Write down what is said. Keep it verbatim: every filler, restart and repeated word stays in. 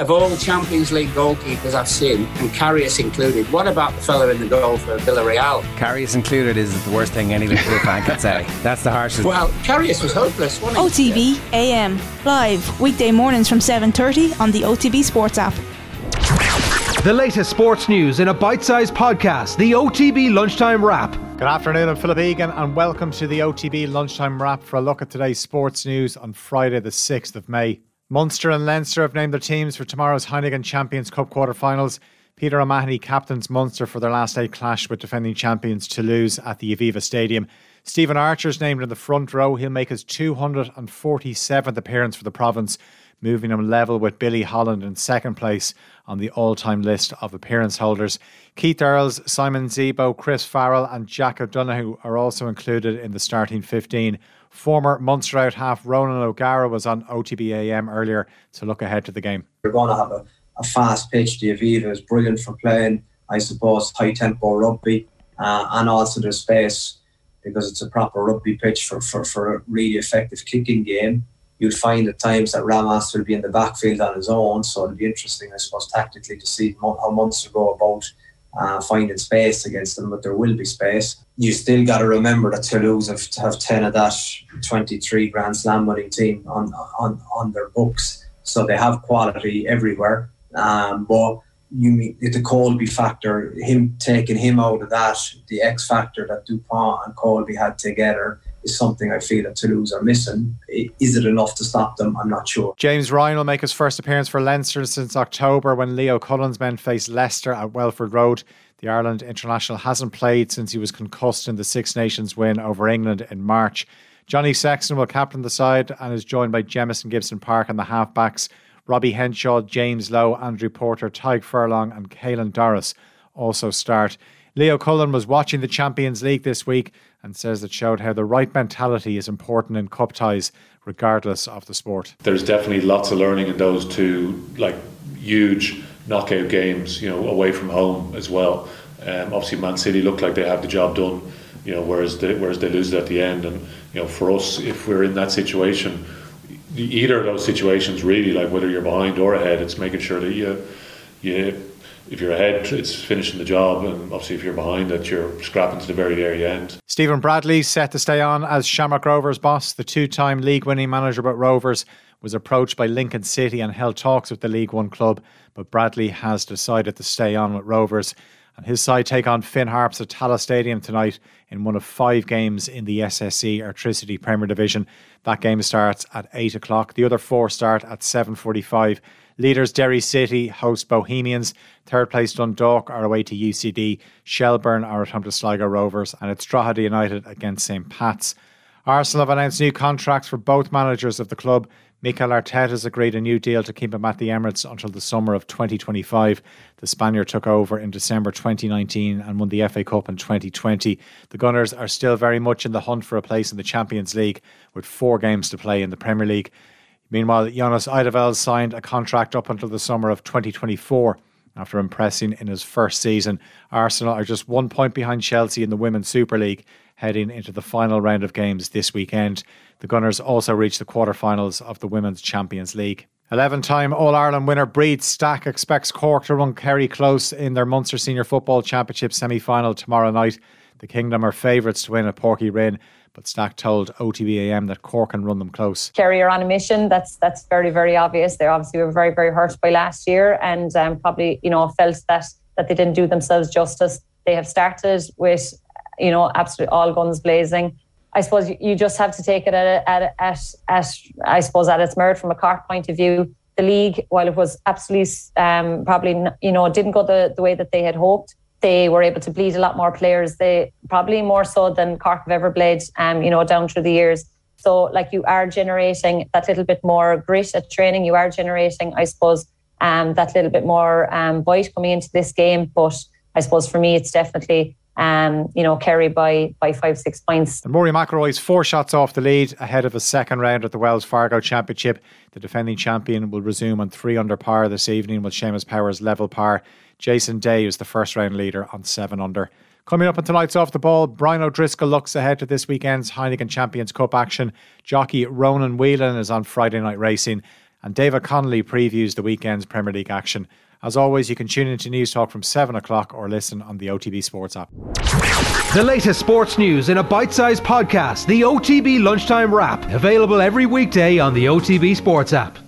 Of all Champions League goalkeepers I've seen, and Karius included, what about the fella in the goal for Villarreal? Karius included is the worst thing any Liverpool fan can say. That's the harshest. Well, Karius was hopeless, wasn't he? O T B A M, live, weekday mornings from seven thirty on the O T B Sports app. The latest sports news in a bite-sized podcast, the O T B Lunchtime Wrap. Good afternoon, I'm Philip Egan and welcome to the O T B Lunchtime Wrap for a look at today's sports news on Friday the sixth of May. Munster and Leinster have named their teams for tomorrow's Heineken Champions Cup quarter-finals. Peter O'Mahony captains Munster for their last day clash with defending champions Toulouse at the Aviva Stadium. Stephen Archer is named in the front row. He'll make his two hundred forty-seventh appearance for the province, moving him level with Billy Holland in second place on the all-time list of appearance holders. Keith Earls, Simon Zebo, Chris Farrell and Jack O'Donoghue are also included in the starting fifteen. Former Munster out half Ronan O'Gara was on O T B A M earlier to look ahead to the game. We're going to have a, a fast pitch. The Aviva is brilliant for playing, I suppose, high-tempo rugby, uh, and also there's space because it's a proper rugby pitch for, for, for a really effective kicking game. You'll find at times that Ramos will be in the backfield on his own, so it'll be interesting, I suppose, tactically to see how Munster go about Uh, finding space against them, but there will be space. You still got to remember that Toulouse have, have ten of that twenty-three Grand Slam winning team on, on, on their books, so they have quality everywhere. Um, but you the Colby factor, him taking him out of that, the X factor that Dupont and Colby had together, is something I feel that Toulouse are missing. Is it enough to stop them? I'm not sure. James Ryan will make his first appearance for Leinster since October when Leo Cullen's men faced Leicester at Welford Road. The Ireland international hasn't played since he was concussed in the Six Nations win over England in March. Johnny Sexton will captain the side and is joined by Jamison Gibson-Park and the halfbacks. Robbie Henshaw, James Lowe, Andrew Porter, Tig Furlong and Caelan Doris also start. Leo Cullen was watching the Champions League this week and says it showed how the right mentality is important in cup ties, regardless of the sport. There's definitely lots of learning in those two, like huge knockout games, you know, away from home as well. Um, obviously, Man City looked like they had the job done, you know, whereas they, whereas they lose it at the end. And you know, for us, if we're in that situation, either of those situations really, like whether you're behind or ahead, it's making sure that you, you. If you're ahead, it's finishing the job, and obviously if you're behind it, you're scrapping to the very, very end. Stephen Bradley's set to stay on as Shamrock Rovers boss. The two-time league-winning manager with Rovers was approached by Lincoln City and held talks with the League One club, but Bradley has decided to stay on with Rovers. And his side take on Finn Harps at Tallaght Stadium tonight in one of five games in the S S E or Tricity Premier Division. That game starts at eight o'clock. The other four start at seven forty-five. Leaders Derry City host Bohemians. Third place Dundalk are away to U C D. Shelburne are at home to Sligo Rovers, and it's Drogheda United against Saint Pat's. Arsenal have announced new contracts for both managers of the club. Mikel Arteta has agreed a new deal to keep him at the Emirates until the summer of twenty twenty-five. The Spaniard took over in December twenty nineteen and won the F A Cup in twenty twenty. The Gunners are still very much in the hunt for a place in the Champions League with four games to play in the Premier League. Meanwhile, Jonas Eideveld signed a contract up until the summer of twenty twenty-four after impressing in his first season. Arsenal are just one point behind Chelsea in the Women's Super League, heading into the final round of games this weekend. The Gunners also reached the quarterfinals of the Women's Champions League. eleven-time All-Ireland winner Breed Stack expects Cork to run Kerry close in their Munster Senior Football Championship semi-final tomorrow night. The Kingdom are favourites to win at Portyreen, but Stack told O T B A M that Cork can run them close. Kerry are on a mission. That's that's very, very obvious. They obviously were very, very hurt by last year and um, probably, you know, felt that that they didn't do themselves justice. They have started with, you know, absolutely all guns blazing. I suppose you just have to take it at at at, at I suppose at its merit from a Cork point of view. The league, while it was absolutely um, probably, you know, didn't go the, the way that they had hoped. They were able to bleed a lot more players. They probably more so than Cork have ever bled, um, you know, down through the years. So, like, you are generating that little bit more grit at training. You are generating, I suppose, um, that little bit more um, bite coming into this game. But I suppose for me, it's definitely, um, you know, Kerry by by five, six points. And Rory McIlroy's four shots off the lead ahead of a second round at the Wells Fargo Championship. The defending champion will resume on three under par this evening with Seamus Power's level par. Jason Day is the first round leader on seven under. Coming up on tonight's Off the Ball, Brian O'Driscoll looks ahead to this weekend's Heineken Champions Cup action. Jockey Ronan Whelan is on Friday night racing. and David Connolly previews the weekend's Premier League action. As always, you can tune into News Talk from seven o'clock or listen on the O T B Sports app. The latest sports news in a bite-sized podcast, the O T B Lunchtime Wrap, available every weekday on the O T B Sports app.